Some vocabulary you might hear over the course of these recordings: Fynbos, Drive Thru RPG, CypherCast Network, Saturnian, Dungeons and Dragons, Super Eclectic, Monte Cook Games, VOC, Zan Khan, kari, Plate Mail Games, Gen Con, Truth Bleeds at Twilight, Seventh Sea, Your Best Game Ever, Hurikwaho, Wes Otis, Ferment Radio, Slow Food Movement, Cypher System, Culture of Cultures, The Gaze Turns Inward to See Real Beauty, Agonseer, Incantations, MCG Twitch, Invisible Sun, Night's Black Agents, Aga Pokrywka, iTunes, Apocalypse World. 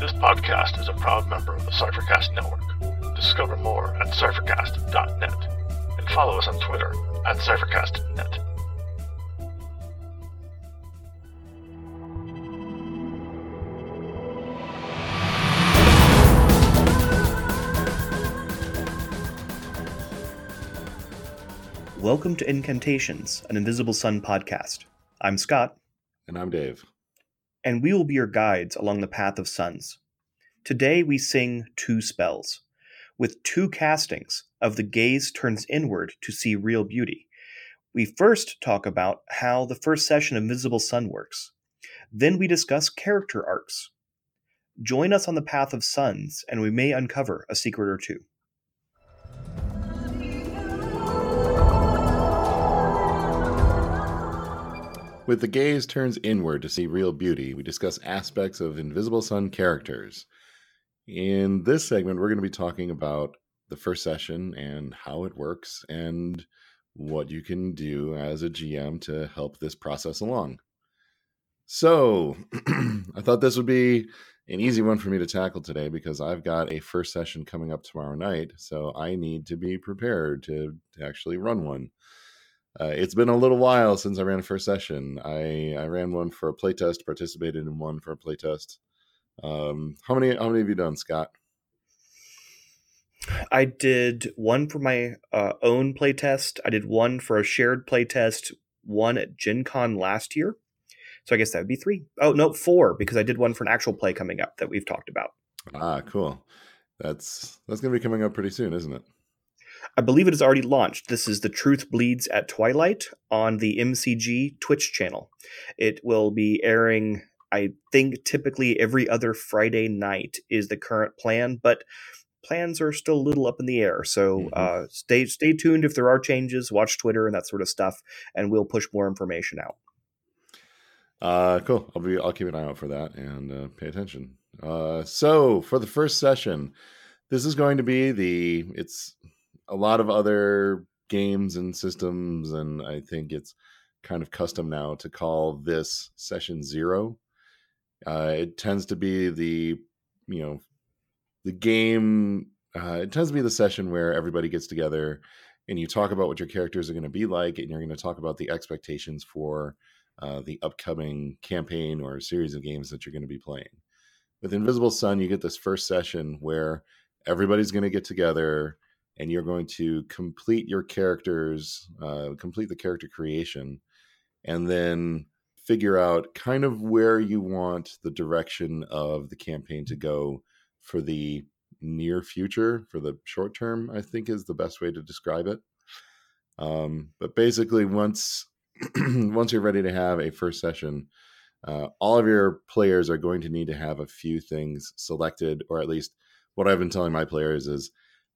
This podcast is a proud member of the CypherCast Network. Discover more at cyphercast.net and follow us on Twitter at cyphercast.net. Welcome to Incantations, an Invisible Sun podcast. I'm Scott. And I'm Dave. And we will be your guides along the path of suns. Today we sing two spells, with two castings of The Gaze Turns Inward to See Real Beauty. We first talk about how the first session of Invisible Sun works. Then we discuss character arcs. Join us on the path of suns, and we may uncover a secret or two. With The Gaze Turns Inward to See Real Beauty, we discuss aspects of Invisible Sun characters. In this segment, we're going to be talking about the first session and how it works and what you can do as a GM to help this process along. So, I thought this would be an easy one for me to tackle today because I've got a first session coming up tomorrow night, so I need to be prepared to actually run one. It's been a little while since I ran a first session. I ran one for a playtest, participated in one for a playtest. How many have you done, Scott? I did one for my own playtest. I did one for a shared playtest, one at Gen Con last year. So I guess that would be three. Oh, no, four, because I did one for an actual play coming up that we've talked about. Ah, cool. That's going to be coming up pretty soon, isn't it? I believe it is already launched. This is the Truth Bleeds at Twilight on the MCG Twitch channel. It will be airing, I think, typically every other Friday night is the current plan, but plans are still a little up in the air. So stay tuned if there are changes, watch Twitter and that sort of stuff, and we'll push more information out. Cool. I'll keep an eye out for that and pay attention. So for the first session, this is going to be a lot of other games and systems, and I think it's kind of custom now to call this session 0. It tends to be the session where everybody gets together and you talk about what your characters are going to be like, and you're going to talk about the expectations for the upcoming campaign or series of games that you're going to be playing. With Invisible Sun, you get this first session where everybody's going to get together, and you're going to complete your characters, complete the character creation, and then figure out kind of where you want the direction of the campaign to go for the near future, for the short term, I think is the best way to describe it. But basically, once you're ready to have a first session, all of your players are going to need to have a few things selected, or at least what I've been telling my players is,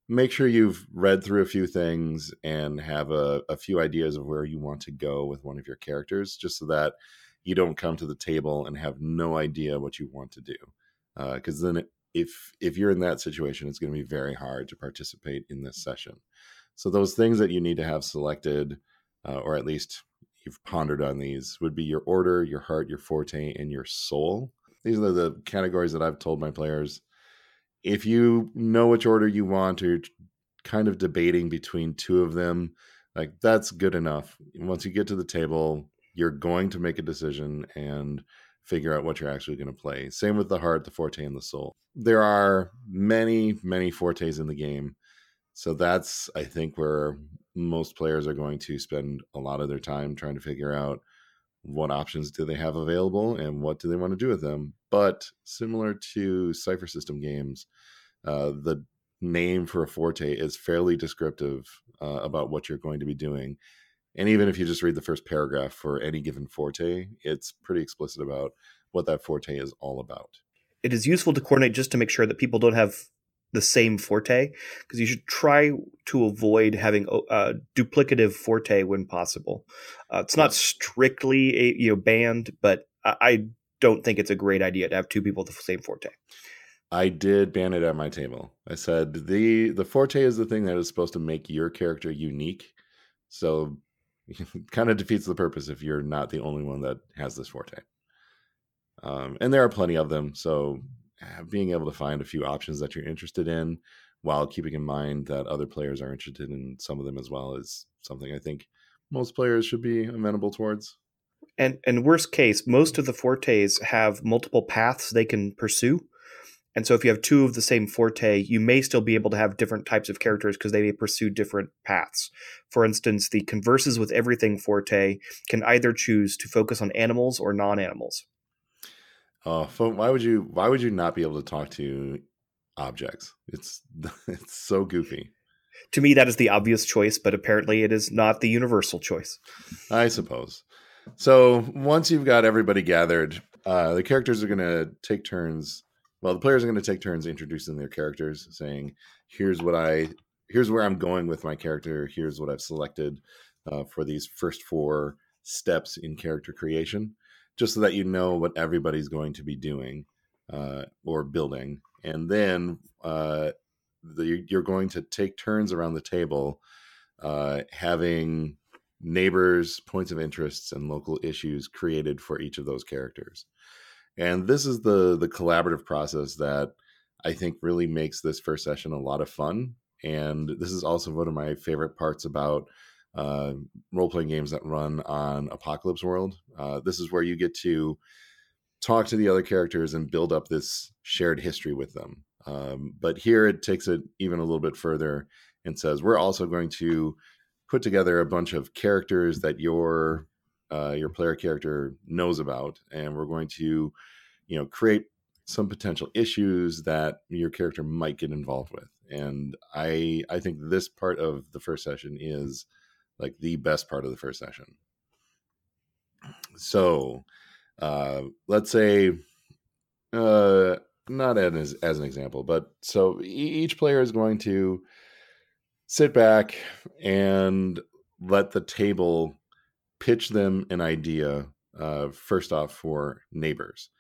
make sure you've read through a few things and have a few ideas of where you want to go with one of your characters, just so that you don't come to the table and have no idea what you want to do. Because then if you're in that situation, it's going to be very hard to participate in this session. So those things that you need to have selected, or at least you've pondered on these, would be your order, your heart, your forte, and your soul. These are the categories that I've told my players. If you know which order you want, or you're kind of debating between two of them, like that's good enough. Once you get to the table, you're going to make a decision and figure out what you're actually going to play. Same with the heart, the forte, and the soul. There are many, many fortes in the game. So that's, I think, where most players are going to spend a lot of their time trying to figure out what options do they have available and what do they want to do with them. But similar to Cypher System games, the name for a forte is fairly descriptive about what you're going to be doing. And even if you just read the first paragraph for any given forte, it's pretty explicit about what that forte is all about. It is useful to coordinate just to make sure that people don't have the same forte, because you should try to avoid having a duplicative forte when possible. It's not strictly banned, but I don't think it's a great idea to have two people with the same forte. I did ban it at my table. I said the forte is the thing that is supposed to make your character unique. So it kind of defeats the purpose if you're not the only one that has this forte. And there are plenty of them, so being able to find a few options that you're interested in while keeping in mind that other players are interested in some of them as well is something I think most players should be amenable towards. And worst case, most of the fortes have multiple paths they can pursue. And so if you have two of the same forte, you may still be able to have different types of characters because they may pursue different paths. For instance, the Converses with Everything forte can either choose to focus on animals or non-animals. Why would you not be able to talk to objects? It's so goofy. To me, that is the obvious choice, but apparently it is not the universal choice, I suppose. So once you've got everybody gathered, the characters are going to take turns. Well, the players are going to take turns introducing their characters, saying, here's where I'm going with my character. Here's what I've selected for these first four steps in character creation, just so that you know what everybody's going to be doing or building. And then you're going to take turns around the table, having neighbors, points of interests, and local issues created for each of those characters. And this is the collaborative process that I think really makes this first session a lot of fun. And this is also one of my favorite parts about role-playing games that run on Apocalypse World. This is where you get to talk to the other characters and build up this shared history with them. But here it takes it even a little bit further and says, we're also going to put together a bunch of characters that your player character knows about, and we're going to, create some potential issues that your character might get involved with. And I think this part of the first session is like the best part of the first session. So let's say, not as an example, but so each player is going to sit back and let the table pitch them an idea, first off, for neighbors.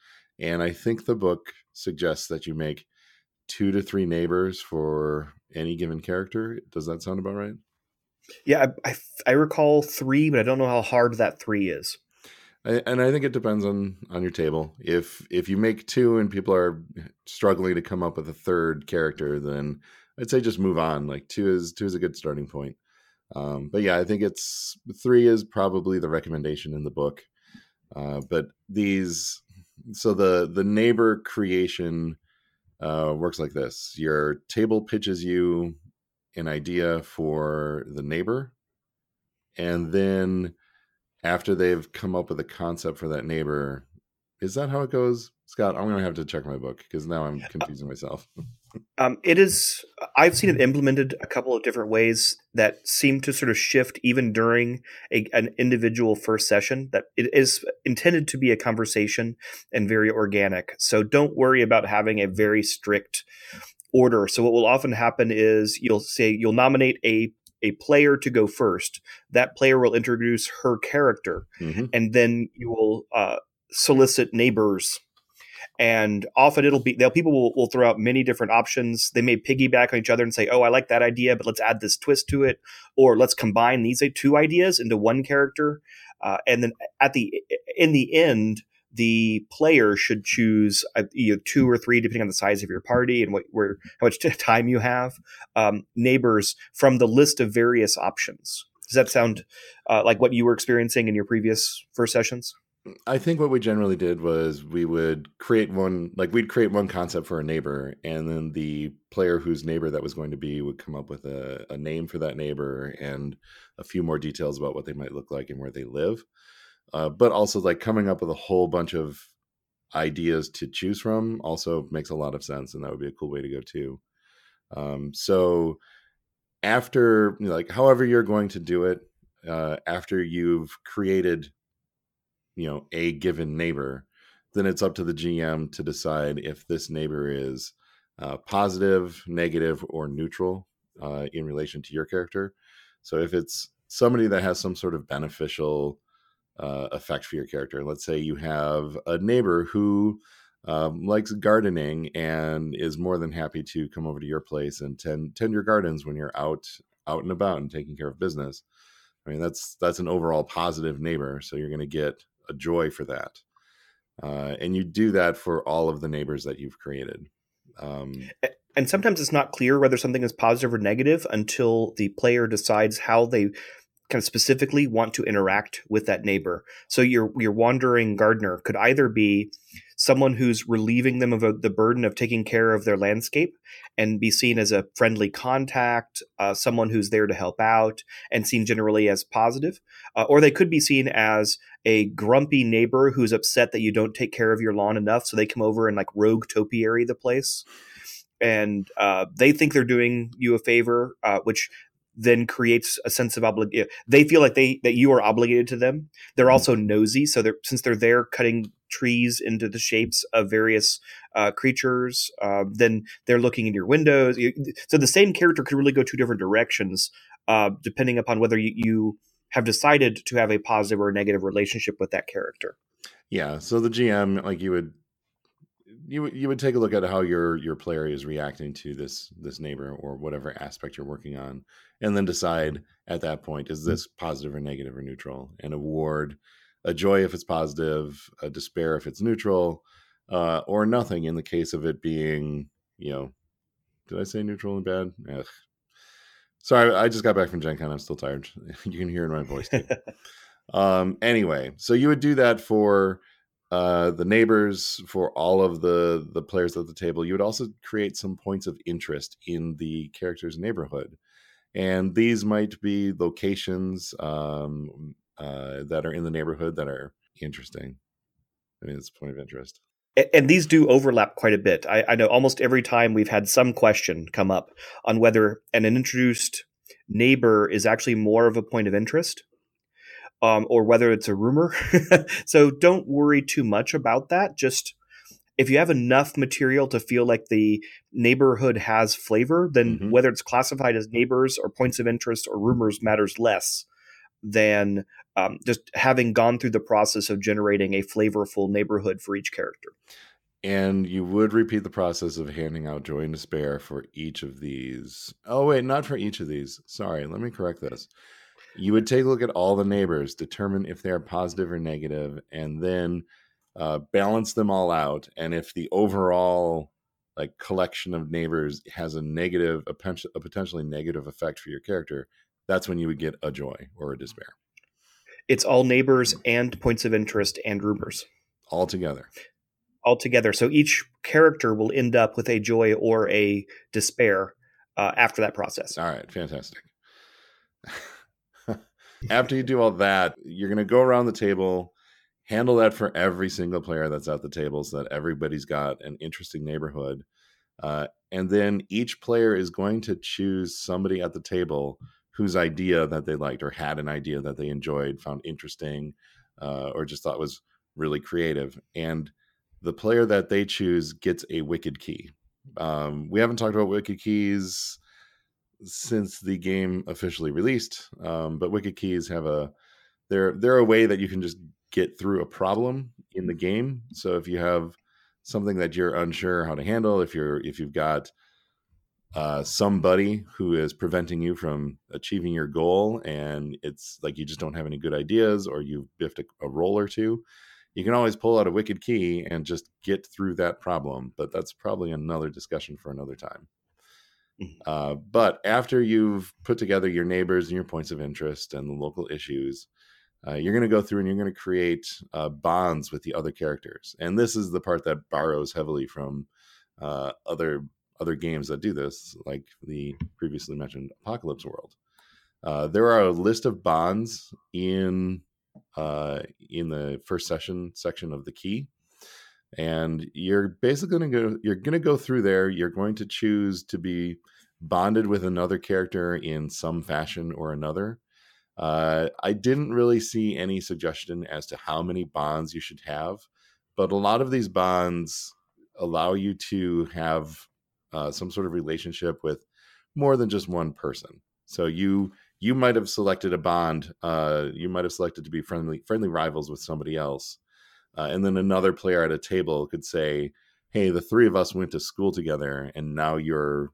And I think the book suggests that you make 2 to 3 neighbors for any given character. Does that sound about right? Yeah, I recall 3, but I don't know how hard that 3 is. And I think it depends on your table. If you make 2 and people are struggling to come up with a third character, then I'd say just move on. Like 2 is a good starting point. But yeah, I think 3 is probably the recommendation in the book. But the neighbor creation works like this. Your table pitches you an idea for the neighbor, and then after they've come up with a concept for that neighbor. Is that how it goes? Scott, I'm going to have to check my book because now I'm confusing myself. It is. I've seen it implemented a couple of different ways that seem to sort of shift even during an individual first session, that it is intended to be a conversation and very organic. So don't worry about having a very strict order. So what will often happen is you'll nominate a player to go first. That player will introduce her character, and then you will solicit neighbors. And often people will throw out many different options. They may piggyback on each other and say, oh, I like that idea, but let's add this twist to it. Or let's combine these 2 ideas into one character. And then in the end, the player should choose 2 or 3, depending on the size of your party and how much time you have, neighbors from the list of various options. Does that sound like what you were experiencing in your previous first sessions? I think what we generally did was we'd create one concept for a neighbor, and then the player whose neighbor that was going to be would come up with a name for that neighbor and a few more details about what they might look like and where they live. But also like coming up with a whole bunch of ideas to choose from also makes a lot of sense, and that would be a cool way to go too. So after however you're going to do it, after you've created a given neighbor, then it's up to the GM to decide if this neighbor is positive, negative, or neutral in relation to your character. So if it's somebody that has some sort of beneficial effect for your character, let's say you have a neighbor who likes gardening and is more than happy to come over to your place and tend your gardens when you're out and about and taking care of business. I mean, that's an overall positive neighbor, so you're going to get a joy for that. And you do that for all of the neighbors that you've created. And sometimes it's not clear whether something is positive or negative until the player decides how they kind of specifically want to interact with that neighbor. So your wandering gardener could either be someone who's relieving them of the burden of taking care of their landscape and be seen as a friendly contact, someone who's there to help out and seen generally as positive. Or they could be seen as a grumpy neighbor who's upset that you don't take care of your lawn enough. So they come over and like rogue topiary the place. And they think they're doing you a favor, which then creates a sense of obligation. They feel like that you are obligated to them. They're also nosy. So since they're there cutting trees into the shapes of various creatures, then they're looking in your windows. So the same character could really go two different directions, depending upon whether you have decided to have a positive or negative relationship with that character. Yeah. So the GM, like you would take a look at how your player is reacting to this neighbor or whatever aspect you're working on, and then decide at that point, is this positive or negative or neutral, and award a joy if it's positive, a despair if it's neutral, or nothing in the case of it being, did I say neutral and bad? Ugh. Sorry, I just got back from Gen Con. I'm still tired. You can hear it in my voice too. Anyway, so you would do that for the neighbors, for all of the players at the table. You would also create some points of interest in the character's neighborhood. And these might be locations that are in the neighborhood that are interesting. I mean, it's a point of interest. And these do overlap quite a bit. I know almost every time we've had some question come up on whether an introduced neighbor is actually more of a point of interest. Or whether it's a rumor. So don't worry too much about that. Just if you have enough material to feel like the neighborhood has flavor, then whether it's classified as neighbors or points of interest or rumors matters less than just having gone through the process of generating a flavorful neighborhood for each character. And you would repeat the process of handing out joy and despair for each of these. Oh, wait, not for each of these. Sorry, let me correct this. You would take a look at all the neighbors, determine if they're positive or negative, and then balance them all out. And if the overall collection of neighbors has a potentially negative effect for your character, that's when you would get a joy or a despair. It's all neighbors and points of interest and rumors. All together. So each character will end up with a joy or a despair after that process. All right. Fantastic. After you do all that, you're going to go around the table, handle that for every single player that's at the table so that everybody's got an interesting neighborhood. And then each player is going to choose somebody at the table whose idea that they liked or had an idea that they enjoyed, found interesting, or just thought was really creative. And the player that they choose gets a wicked key. We haven't talked about wicked keys since the game officially released, but wicked keys have they're a way that you can just get through a problem in the game. So if you have something that you're unsure how to handle, if you've got somebody who is preventing you from achieving your goal, and it's like you just don't have any good ideas, or you've biffed a roll or two, you can always pull out a wicked key and just get through that problem. But that's probably another discussion for another time. But after you've put together your neighbors and your points of interest and the local issues, you're going to go through and you're going to create bonds with the other characters. And this is the part that borrows heavily from other games that do this, like the previously mentioned Apocalypse World. There are a list of bonds in the first session section of the key. And you're basically going to go through there. You're going to choose to be bonded with another character in some fashion or another. I didn't really see any suggestion as to how many bonds you should have, but a lot of these bonds allow you to have some sort of relationship with more than just one person. So you might have selected a bond. You might have selected to be friendly rivals with somebody else. And then another player at a table could say, hey, the three of us went to school together, and now you're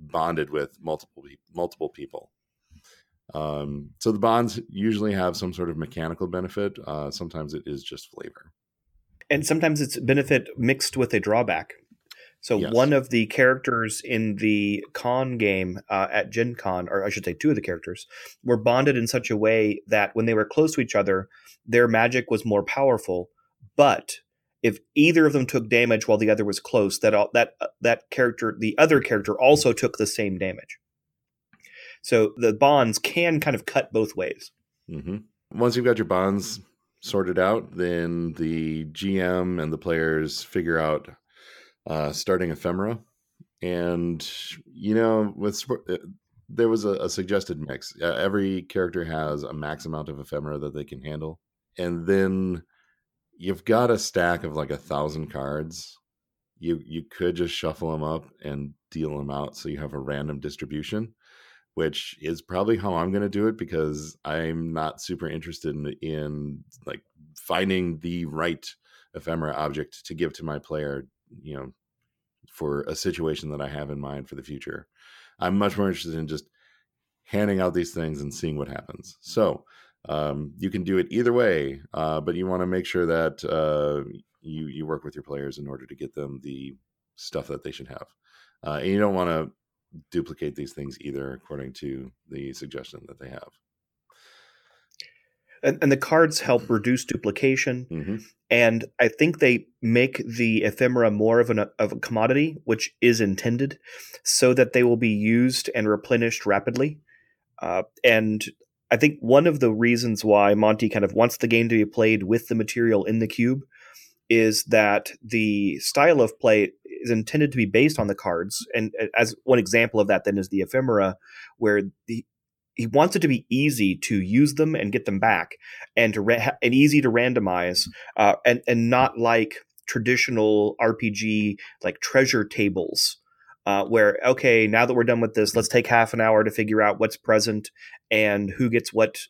bonded with multiple people. So the bonds usually have some sort of mechanical benefit. Sometimes it is just flavor. And sometimes it's benefit mixed with a drawback. So yes. One of the characters in the con game at Gen Con, or I should say two of the characters, were bonded in such a way that when they were close to each other, their magic was more powerful. But if either of them took damage while the other was close, the other character also took the same damage. So the bonds can kind of cut both ways. Mm-hmm. Once you've got your bonds sorted out, then the GM and the players figure out starting ephemera. And, there was a suggested mix. Every character has a max amount of ephemera that they can handle. And then you've got a stack of like 1,000 cards. You could just shuffle them up and deal them out so you have a random distribution, which is probably how I'm going to do it because I'm not super interested in like finding the right ephemera object to give to my player, for a situation that I have in mind for the future. I'm much more interested in just handing out these things and seeing what happens. So you can do it either way, but you want to make sure that you work with your players in order to get them the stuff that they should have. And you don't want to duplicate these things either, according to the suggestion that they have. And the cards help reduce duplication. Mm-hmm. And I think they make the ephemera more of a commodity, which is intended, so that they will be used and replenished rapidly. And I think one of the reasons why Monty kind of wants the game to be played with the material in the cube is that the style of play is intended to be based on the cards. And as one example of that then is the ephemera, where he wants it to be easy to use them and get them back and and easy to randomize and not like traditional RPG like treasure tables where, okay, now that we're done with this, let's take half an hour to figure out what's present and who gets what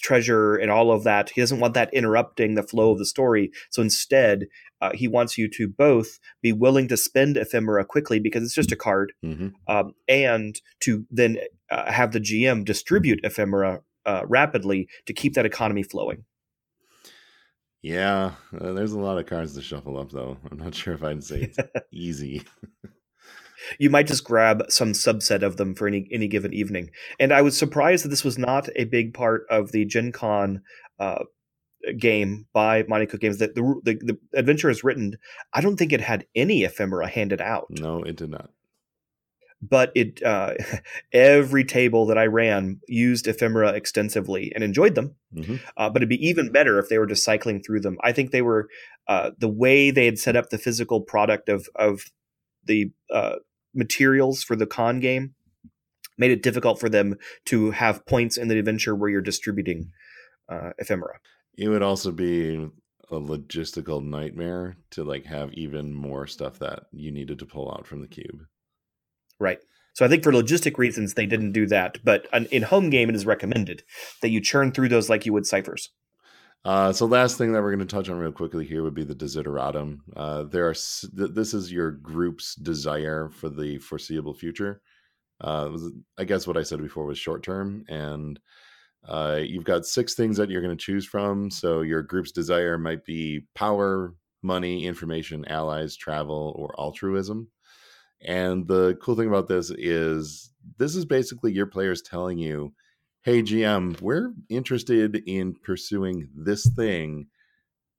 treasure and all of that. He doesn't want that interrupting the flow of the story. So instead, he wants you to both be willing to spend ephemera quickly because it's just a card, mm-hmm. And to then have the GM distribute ephemera rapidly to keep that economy flowing. Yeah, there's a lot of cards to shuffle up, though. I'm not sure if I'd say it's easy. You might just grab some subset of them for any given evening. And I was surprised that this was not a big part of the Gen Con game by Monte Cook Games. That the adventure is written. I don't think it had any ephemera handed out. No, it did not. But it every table that I ran used ephemera extensively and enjoyed them. Mm-hmm. But it'd be even better if they were just cycling through them. I think they were the way they had set up the physical product of the materials for the con game made it difficult for them to have points in the adventure where you're distributing ephemera. It would also be a logistical nightmare to like have even more stuff that you needed to pull out from the cube. Right. So I think for logistic reasons, they didn't do that. But in home game, it is recommended that you churn through those like you would ciphers. So last thing that we're going to touch on real quickly here would be the desideratum. This is your group's desire for the foreseeable future. I guess what I said before was short term, and you've got 6 things that you're going to choose from. So your group's desire might be power, money, information, allies, travel, or altruism. And the cool thing about this is basically your players telling you, hey, GM, we're interested in pursuing this thing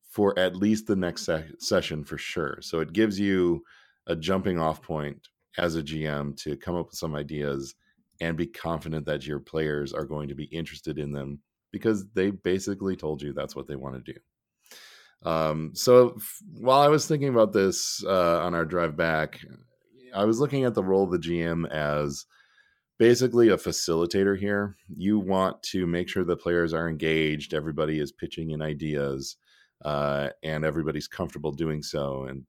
for at least the next session for sure. So it gives you a jumping off point as a GM to come up with some ideas and be confident that your players are going to be interested in them because they basically told you that's what they want to do. So while I was thinking about this on our drive back, I was looking at the role of the GM as basically a facilitator here. You want to make sure the players are engaged, everybody is pitching in ideas, and everybody's comfortable doing so. And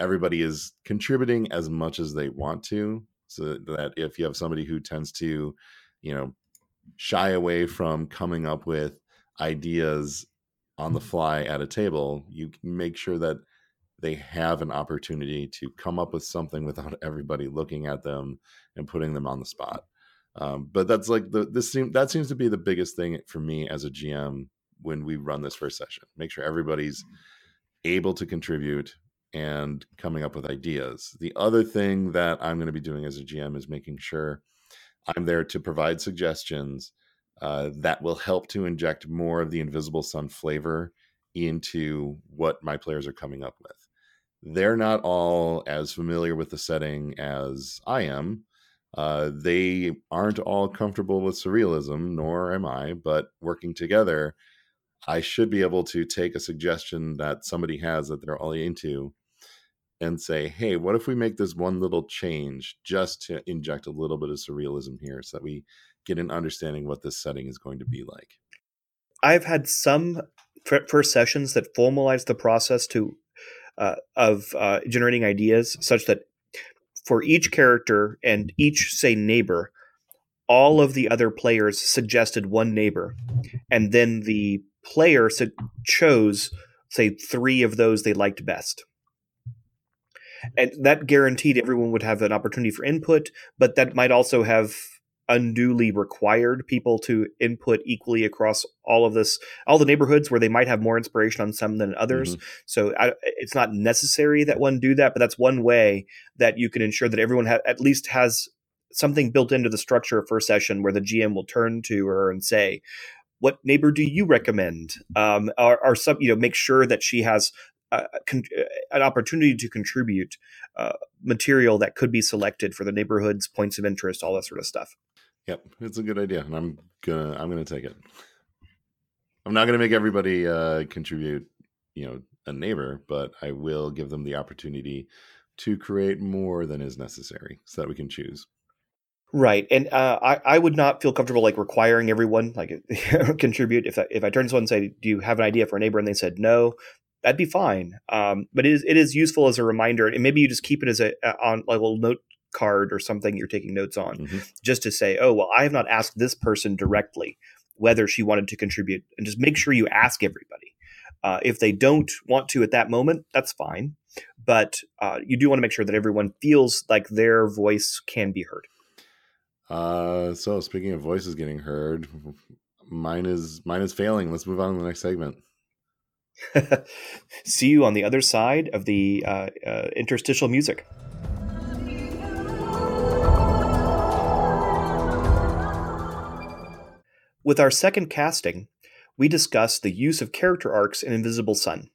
everybody is contributing as much as they want to. So that if you have somebody who tends to, shy away from coming up with ideas on the fly at a table, you make sure that they have an opportunity to come up with something without everybody looking at them and putting them on the spot. But that seems to be the biggest thing for me as a GM when we run this first session. Make sure everybody's able to contribute and coming up with ideas. The other thing that I'm going to be doing as a GM is making sure I'm there to provide suggestions that will help to inject more of the Invisible Sun flavor into what my players are coming up with. They're not all as familiar with the setting as I am. They aren't all comfortable with surrealism, nor am I, but working together, I should be able to take a suggestion that somebody has that they're all into and say, hey, what if we make this one little change just to inject a little bit of surrealism here so that we get an understanding what this setting is going to be like. I've had some first sessions that formalize the process of generating ideas such that for each character and each, say, neighbor, all of the other players suggested one neighbor, and then the player chose, say, three of those they liked best. And that guaranteed everyone would have an opportunity for input, but that might also have unduly required people to input equally across all of this, all the neighborhoods where they might have more inspiration on some than others. Mm-hmm. So it's not necessary that one do that, but that's one way that you can ensure that everyone at least has something built into the structure of first session where the GM will turn to her and say, what neighbor do you recommend? Or some, make sure that she has an opportunity to contribute material that could be selected for the neighborhood's points of interest, all that sort of stuff. Yep, it's a good idea, and I'm gonna take it. I'm not gonna make everybody contribute, a neighbor, but I will give them the opportunity to create more than is necessary, so that we can choose. Right, and I would not feel comfortable requiring everyone contribute. If I turn to someone and say, "Do you have an idea for a neighbor?" and they said no, that'd be fine. But it is useful as a reminder, and maybe you just keep it as on a little note card or something you're taking notes on, mm-hmm. just to say, oh, well, I have not asked this person directly whether she wanted to contribute, and just make sure you ask everybody. If they don't want to at that moment, that's fine. But you do want to make sure that everyone feels like their voice can be heard. So speaking of voices getting heard, mine is failing. Let's move on to the next segment. See you on the other side of the interstitial music. With our second casting, we discussed the use of character arcs in Invisible Sun.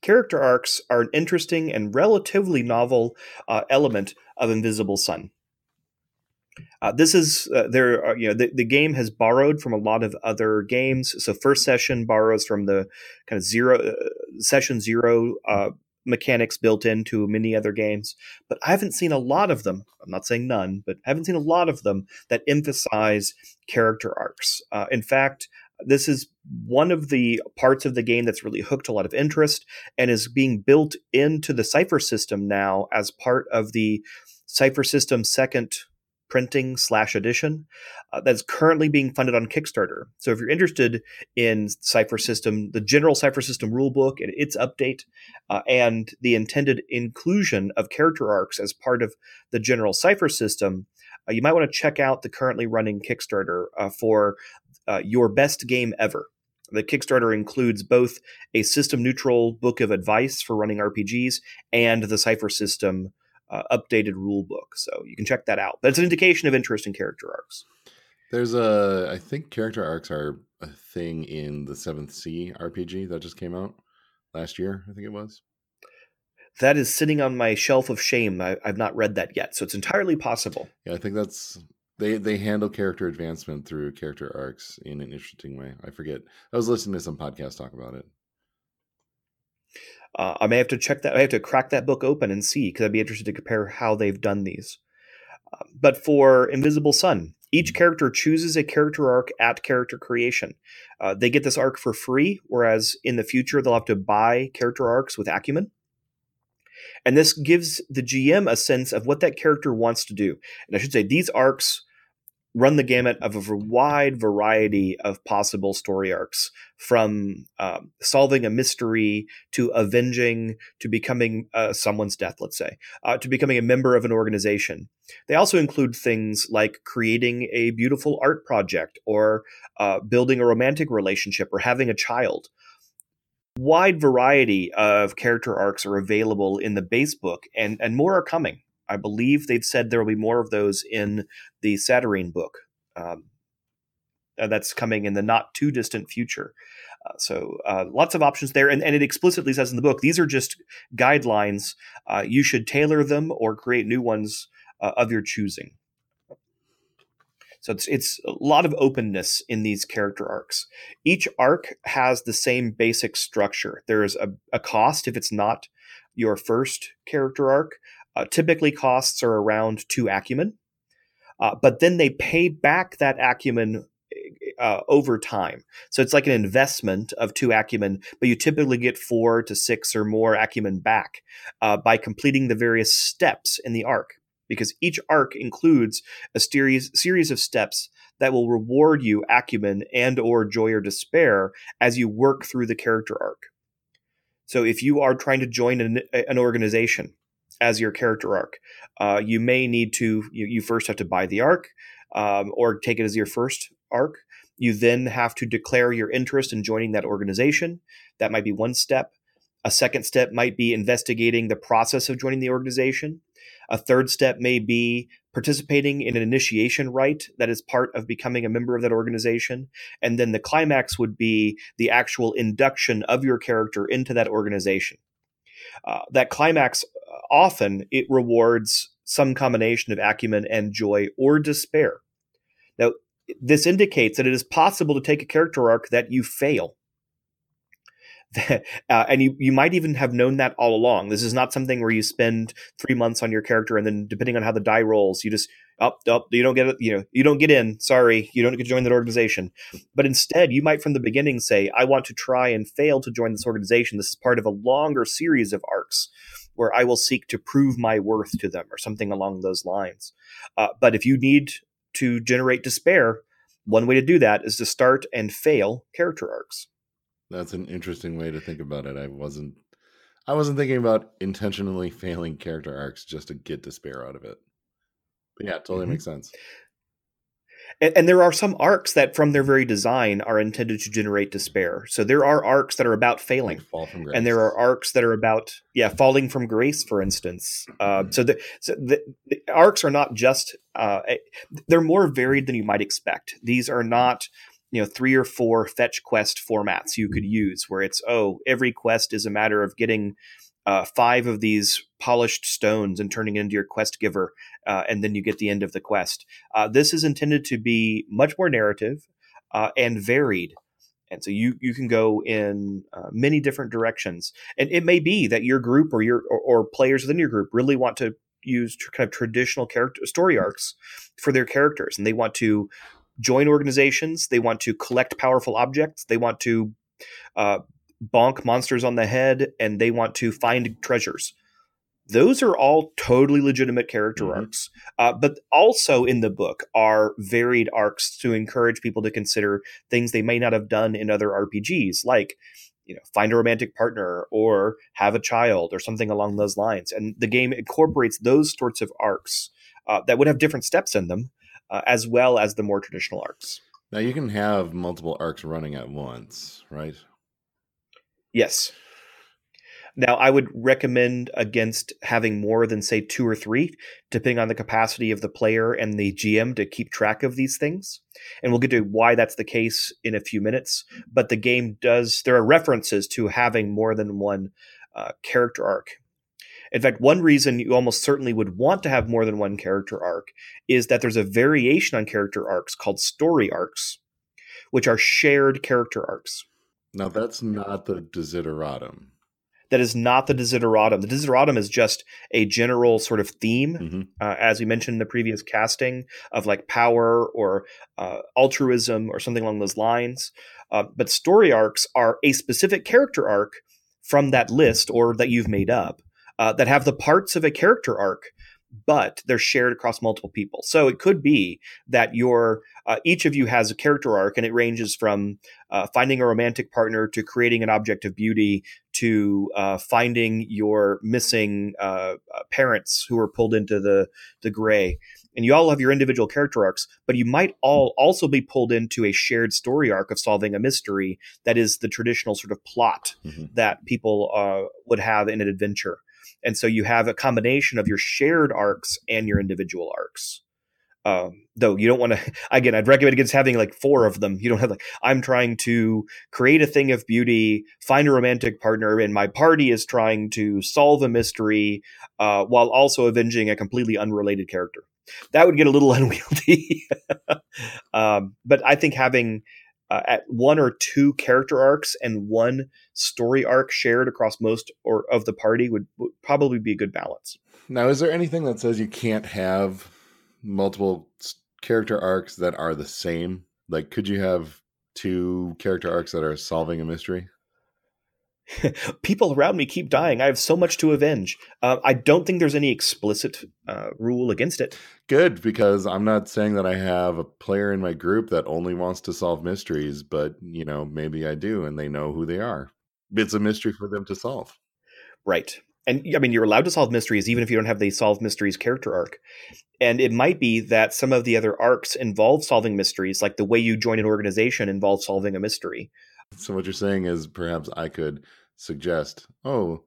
Character arcs are an interesting and relatively novel element of Invisible Sun. The game has borrowed from a lot of other games. So first session borrows from the kind of session zero mechanics built into many other games, but I haven't seen a lot of them. I'm not saying none, but I haven't seen a lot of them that emphasize character arcs. In fact, this is one of the parts of the game that's really hooked a lot of interest and is being built into the Cypher system now as part of the Cypher system second printing / edition that's currently being funded on Kickstarter. So if you're interested in Cypher System, the general Cypher System rulebook and its update, and the intended inclusion of character arcs as part of the general Cypher System, you might want to check out the currently running Kickstarter for Your Best Game Ever. The Kickstarter includes both a system-neutral book of advice for running RPGs and the Cypher System updated rule book, so you can check that out. But it's an indication of interest in character arcs. I think character arcs are a thing in the Seventh Sea RPG that just came out last year, I think it was. That is sitting on my shelf of shame. I've not read that yet, so it's entirely possible. Yeah, I think that's they handle character advancement through character arcs in an interesting way. I forget. I was listening to some podcast talk about it. I may have to check that. I have to crack that book open and see, because I'd be interested to compare how they've done these. But for Invisible Sun, each character chooses a character arc at character creation. They get this arc for free, whereas in the future they'll have to buy character arcs with acumen. And this gives the GM a sense of what that character wants to do. And I should say these arcs run the gamut of a wide variety of possible story arcs, from solving a mystery to avenging, to becoming someone's death, let's say, to becoming a member of an organization. They also include things like creating a beautiful art project, or building a romantic relationship, or having a child. Wide variety of character arcs are available in the base book, and more are coming. I believe they've said there will be more of those in the Saturnian book that's coming in the not too distant future. So lots of options there. And it explicitly says in the book, these are just guidelines. You should tailor them or create new ones of your choosing. So it's a lot of openness in these character arcs. Each arc has the same basic structure. There's a cost if it's not your first character arc. Typically costs are around 2 acumen, but then they pay back that acumen over time. So it's like an investment of 2 acumen, but you typically get 4 to 6 or more acumen back by completing the various steps in the arc, because each arc includes a series of steps that will reward you acumen and or joy or despair as you work through the character arc. So if you are trying to join an organization as your character arc, you may need to, you first have to buy the arc or take it as your first arc. You then have to declare your interest in joining that organization. That might be one step. A second step might be investigating the process of joining the organization. A third step may be participating in an initiation rite that is part of becoming a member of that organization. And then the climax would be the actual induction of your character into that organization. That climax, often it rewards some combination of acumen and joy or despair. Now, this indicates that it is possible to take a character arc that you fail. And you might even have known that all along. This is not something where you spend 3 months on your character and then, depending on how the die rolls, you just you don't get it. You don't get in. Sorry, you don't get to join that organization. But instead, you might from the beginning say, "I want to try and fail to join this organization. This is part of a longer series of arcs where I will seek to prove my worth to them," or something along those lines. But if you need to generate despair, one way to do that is to start and fail character arcs. That's an interesting way to think about it. I wasn't thinking about intentionally failing character arcs just to get despair out of it. But yeah, it totally makes sense. And there are some arcs that from their very design are intended to generate despair. So there are arcs that are about failing. Like fall from grace. And there are arcs that are about, falling from grace, for instance. So the arcs are not just, they're more varied than you might expect. These are not, 3 or 4 fetch quest formats you could use, where it's, every quest is a matter of getting 5 of these polished stones and turning it into your quest giver, and then you get the end of the quest. This is intended to be much more narrative and varied. And so you can go in many different directions. And it may be that your group or your players within your group really want to use kind of traditional character story arcs for their characters, and they want to join organizations, they want to collect powerful objects, they want to bonk monsters on the head, and they want to find treasures. Those are all totally legitimate character arcs, but also in the book are varied arcs to encourage people to consider things they may not have done in other RPGs, like find a romantic partner or have a child or something along those lines. And the game incorporates those sorts of arcs that would have different steps in them, as well as the more traditional arcs. Now, you can have multiple arcs running at once, right? Yes. Now, I would recommend against having more than, say, 2 or 3, depending on the capacity of the player and the GM to keep track of these things. And we'll get to why that's the case in a few minutes. But the game does, there are references to having more than one character arc. In fact, one reason you almost certainly would want to have more than one character arc is that there's a variation on character arcs called story arcs, which are shared character arcs. Now, that's not the desideratum. That is not the desideratum. The desideratum is just a general sort of theme, as we mentioned in the previous casting, of like power or altruism or something along those lines. But story arcs are a specific character arc from that list or that you've made up. That have the parts of a character arc but they're shared across multiple people. So it could be that your each of you has a character arc, and it ranges from finding a romantic partner to creating an object of beauty to finding your missing parents who are pulled into the gray. And you all have your individual character arcs, but you might all also be pulled into a shared story arc of solving a mystery that is the traditional sort of plot that people would have in an adventure. And so you have a combination of your shared arcs and your individual arcs. Though you don't want to, again, I'd recommend against having like four of them. You don't have like, I'm trying to create a thing of beauty, find a romantic partner, and my party is trying to solve a mystery while also avenging a completely unrelated character. That would get a little unwieldy. But I think having at one or two character arcs and one story arc shared across most or of the party would probably be a good balance. Now, is there anything that says you can't have multiple character arcs that are the same? Like, could you have two character arcs that are solving a mystery? People around me keep dying. I have so much to avenge. I don't think there's any explicit rule against it. Good, because I'm not saying that I have a player in my group that only wants to solve mysteries, but you know, maybe I do, and they know who they are. It's a mystery for them to solve. Right. And I mean, you're allowed to solve mysteries even if you don't have the solve mysteries character arc. And it might be that some of the other arcs involve solving mysteries, like the way you join an organization involves solving a mystery. So what you're saying is perhaps I could suggest, oh,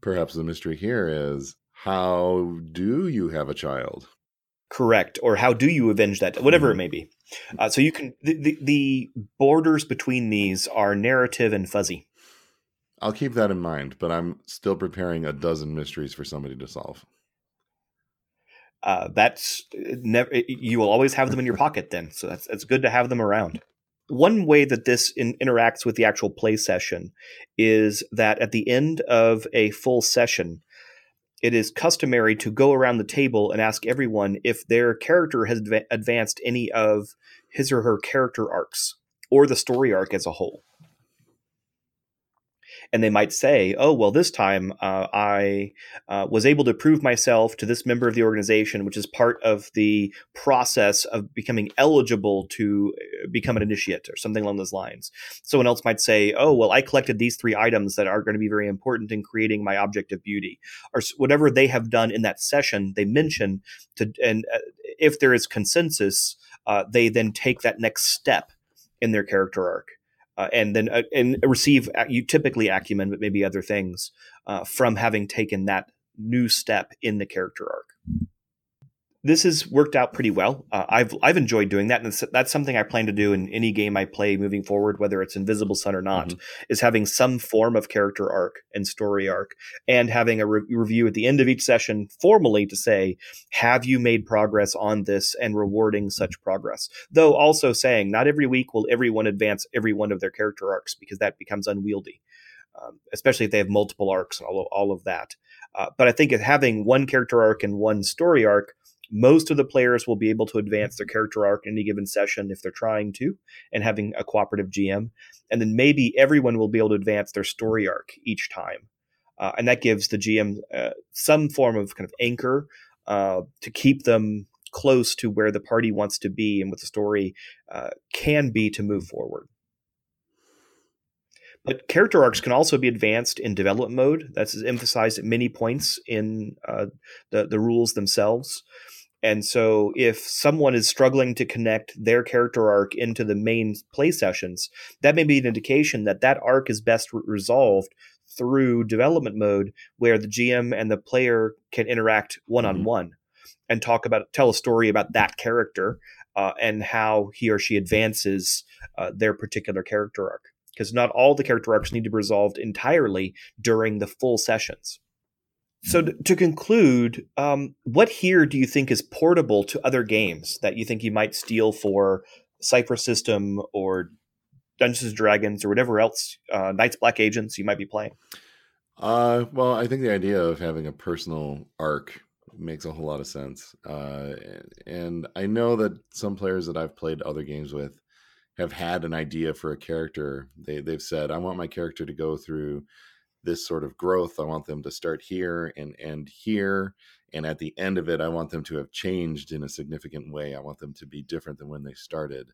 perhaps the mystery here is, how do you have a child? Correct. Or how do you avenge that? Whatever it may be. So you can, the borders between these are narrative and fuzzy. I'll keep that in mind, but I'm still preparing a dozen mysteries for somebody to solve. That's never, you will always have them in your pocket then. So that's good to have them around. One way that this interacts with the actual play session is that at the end of a full session, it is customary to go around the table and ask everyone if their character has advanced any of his or her character arcs or the story arc as a whole. And they might say, oh, well, this time I was able to prove myself to this member of the organization, which is part of the process of becoming eligible to become an initiate or something along those lines. Someone else might say, oh, well, I collected these three items that are going to be very important in creating my object of beauty, or whatever they have done in that session. They mention to, and if there is consensus, they then take that next step in their character arc. And then and receive you typically acumen, but maybe other things from having taken that new step in the character arc. This has worked out pretty well. I've enjoyed doing that, and that's something I plan to do in any game I play moving forward, whether it's Invisible Sun or not, is having some form of character arc and story arc, and having a review at the end of each session formally to say, have you made progress on this, and rewarding such progress. Though also saying, not every week will everyone advance every one of their character arcs, because that becomes unwieldy, especially if they have multiple arcs and all of that. But I think having one character arc and one story arc, most of the players will be able to advance their character arc in any given session if they're trying to, and having a cooperative GM. And then maybe everyone will be able to advance their story arc each time. And that gives the GM some form of kind of anchor to keep them close to where the party wants to be and what the story can be to move forward. But character arcs can also be advanced in development mode. That's emphasized at many points in the rules themselves. And so if someone is struggling to connect their character arc into the main play sessions, that may be an indication that arc is best resolved through development mode, where the GM and the player can interact one-on-one and tell a story about that character and how he or she advances their particular character arc. Because not all the character arcs need to be resolved entirely during the full sessions. So to conclude, what here do you think is portable to other games that you think you might steal for Cypher System or Dungeons and Dragons or whatever else, Night's Black Agents, you might be playing? Well, I think the idea of having a personal arc makes a whole lot of sense. And I know that some players that I've played other games with have had an idea for a character. They've said, I want my character to go through this sort of growth. I want them to start here and end here. And at the end of it, I want them to have changed in a significant way. I want them to be different than when they started.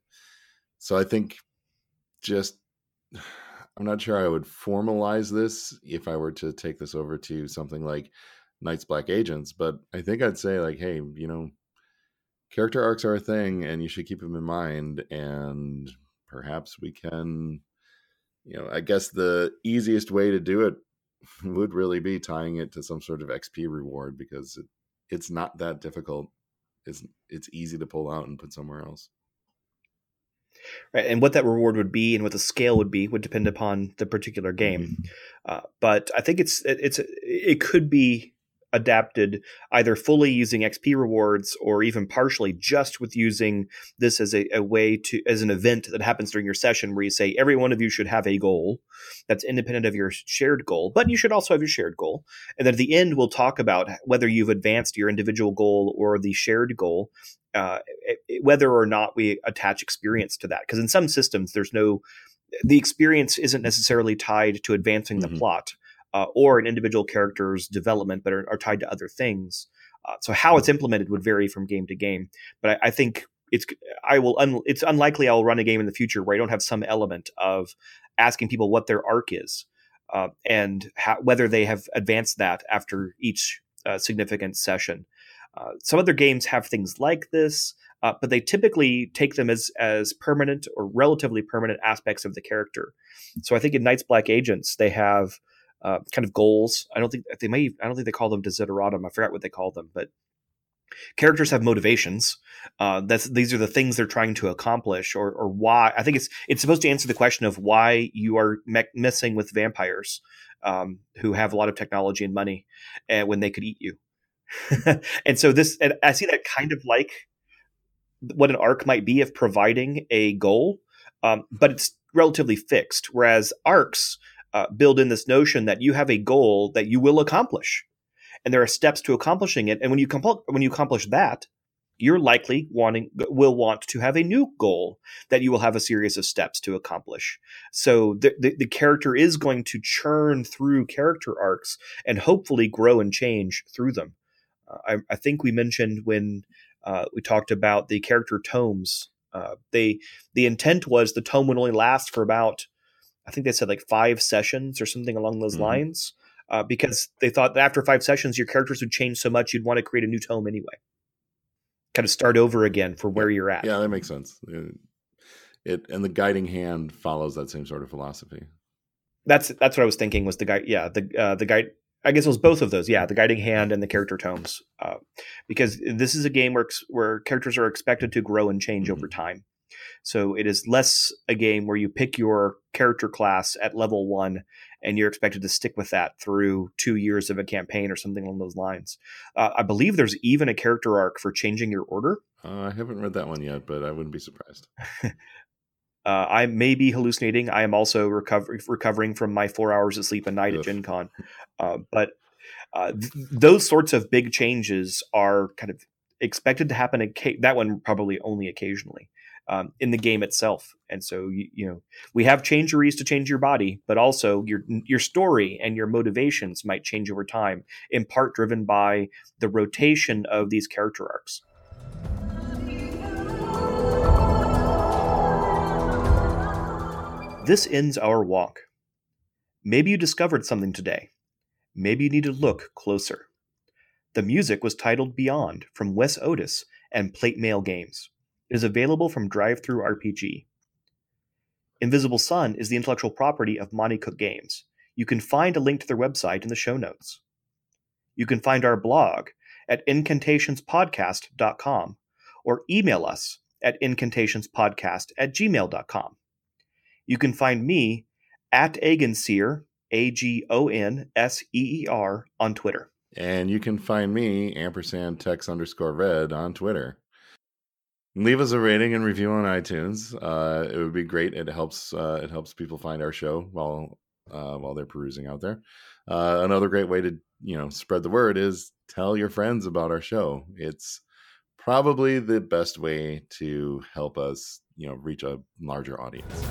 So I think just, I'm not sure I would formalize this if I were to take this over to something like Night's Black Agents, but I think I'd say like, hey, you know, character arcs are a thing and you should keep them in mind. And perhaps we can, you know, I guess the easiest way to do it would really be tying it to some sort of XP reward, because it's not that difficult. It's easy to pull out and put somewhere else. Right, and what that reward would be and what the scale would be would depend upon the particular game. But I think it could be adapted either fully using XP rewards or even partially just with using this as a way to, as an event that happens during your session where you say every one of you should have a goal that's independent of your shared goal, but you should also have your shared goal. And then at the end, we'll talk about whether you've advanced your individual goal or the shared goal, whether or not we attach experience to that. Because in some systems, the experience isn't necessarily tied to advancing the plot. Or an individual character's development, but are tied to other things. So how it's implemented would vary from game to game. But I think it's unlikely I'll run a game in the future where I don't have some element of asking people what their arc is and whether they have advanced that after each significant session. Some other games have things like this, but they typically take them as permanent or relatively permanent aspects of the character. So I think in Night's Black Agents, they have kind of goals. I don't think they call them desideratum. I forgot what they call them, but characters have motivations. These are the things they're trying to accomplish, or why. I think it's supposed to answer the question of why you are messing with vampires who have a lot of technology and money, and when they could eat you. And so and I see that kind of like what an arc might be of providing a goal, but it's relatively fixed. Whereas arcs build in this notion that you have a goal that you will accomplish, and there are steps to accomplishing it. And when you accomplish that, you're likely will want to have a new goal that you will have a series of steps to accomplish. So the character is going to churn through character arcs and hopefully grow and change through them. I think we mentioned when we talked about the character tomes, the intent was the tome would only last for about, I think they said like 5 sessions or something along those lines, because they thought that after 5 sessions, your characters would change so much you'd want to create a new tome anyway. Kind of start over again for where you're at. Yeah, that makes sense. And the guiding hand follows that same sort of philosophy. That's what I was thinking was the guide. Yeah, the guide. I guess it was both of those. Yeah, the guiding hand and the character tomes, because this is a game where characters are expected to grow and change over time. So it is less a game where you pick your character class at level 1 and you're expected to stick with that through 2 years of a campaign or something along those lines. I believe there's even a character arc for changing your order. I haven't read that one yet, but I wouldn't be surprised. I may be hallucinating. I am also recovering from my 4 hours of sleep a night at Gen Con. But those sorts of big changes are kind of expected to happen. That one probably only occasionally. In the game itself. And so, you know, we have changeries to change your body, but also your story and your motivations might change over time, in part driven by the rotation of these character arcs. This ends our walk. Maybe you discovered something today. Maybe you need to look closer. The music was titled Beyond from Wes Otis and Plate Mail Games. It is available from Drive Thru RPG. Invisible Sun is the intellectual property of Monte Cook Games. You can find a link to their website in the show notes. You can find our blog at incantationspodcast.com or email us at incantationspodcast@gmail.com. You can find me at Agonseer, Agonseer, on Twitter. And you can find me, @tex_red, on Twitter. Leave us a rating and review on iTunes. It would be great. It helps people find our show while they're perusing out there. Another great way to spread the word is tell your friends about our show. It's probably the best way to help us reach a larger audience.